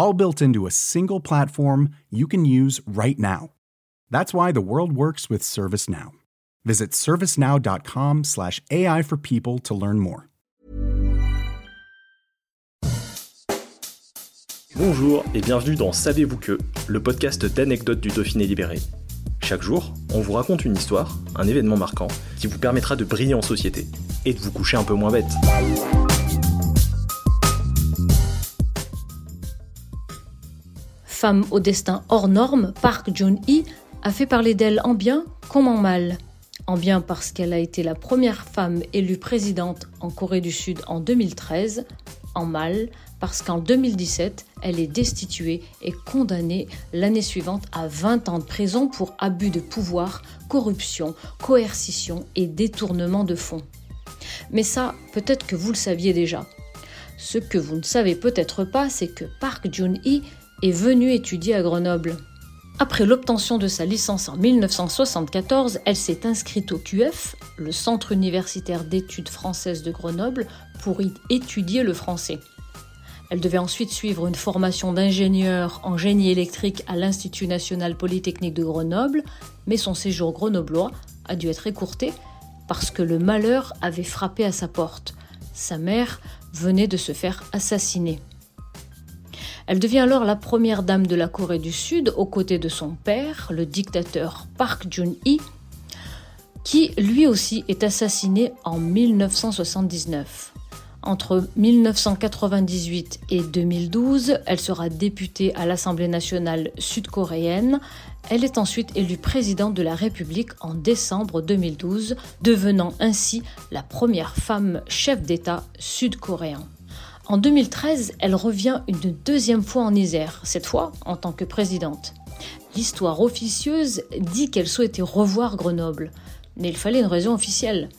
All built into a single platform you can use right now. That's why the world works with ServiceNow. Visit servicenow.com/AI for people to learn more. Bonjour et bienvenue dans Savez-vous que, le podcast d'anecdotes du Dauphiné libéré. Chaque jour, on vous raconte une histoire, un événement marquant, qui vous permettra de briller en société et de vous coucher un peu moins bête. Femme au destin hors norme, Park Geun-hye a fait parler d'elle en bien comme en mal. En bien parce qu'elle a été la première femme élue présidente en Corée du Sud en 2013, en mal parce qu'en 2017, elle est destituée et condamnée l'année suivante à 20 ans de prison pour abus de pouvoir, corruption, coercition et détournement de fonds. Mais ça, peut-être que vous le saviez déjà. Ce que vous ne savez peut-être pas, c'est que Park Geun-hye est venue étudier à Grenoble. Après l'obtention de sa licence en 1974, elle s'est inscrite au QF, le Centre universitaire d'études françaises de Grenoble, pour y étudier le français. Elle devait ensuite suivre une formation d'ingénieur en génie électrique à l'Institut national polytechnique de Grenoble, mais son séjour grenoblois a dû être écourté parce que le malheur avait frappé à sa porte. Sa mère venait de se faire assassiner. Elle devient alors la première dame de la Corée du Sud aux côtés de son père, le dictateur Park Chung-hee, qui lui aussi est assassiné en 1979. Entre 1998 et 2012, elle sera députée à l'Assemblée nationale sud-coréenne. Elle est ensuite élue présidente de la République en décembre 2012, devenant ainsi la première femme chef d'État sud-coréen. En 2013, elle revient une deuxième fois en Isère, cette fois en tant que présidente. L'histoire officieuse dit qu'elle souhaitait revoir Grenoble, mais il fallait une raison officielle.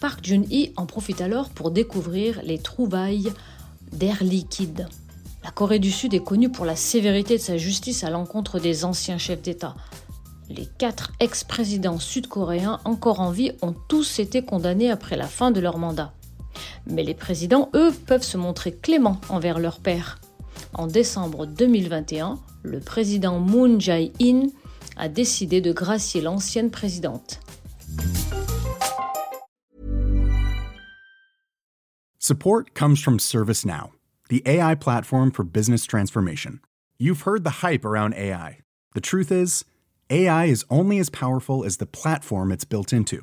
Park Geun-hye en profite alors pour découvrir les trouvailles d'air liquide. La Corée du Sud est connue pour la sévérité de sa justice à l'encontre des anciens chefs d'État. Les 4 ex-présidents sud-coréens encore en vie ont tous été condamnés après la fin de leur mandat. Mais les présidents, eux, peuvent se montrer cléments envers leur père. En décembre 2021, le président Moon Jae-in a décidé de gracier l'ancienne présidente. Support comes from ServiceNow, the AI platform for business transformation. You've heard the hype around AI. The truth is, AI is only as powerful as the platform it's built into.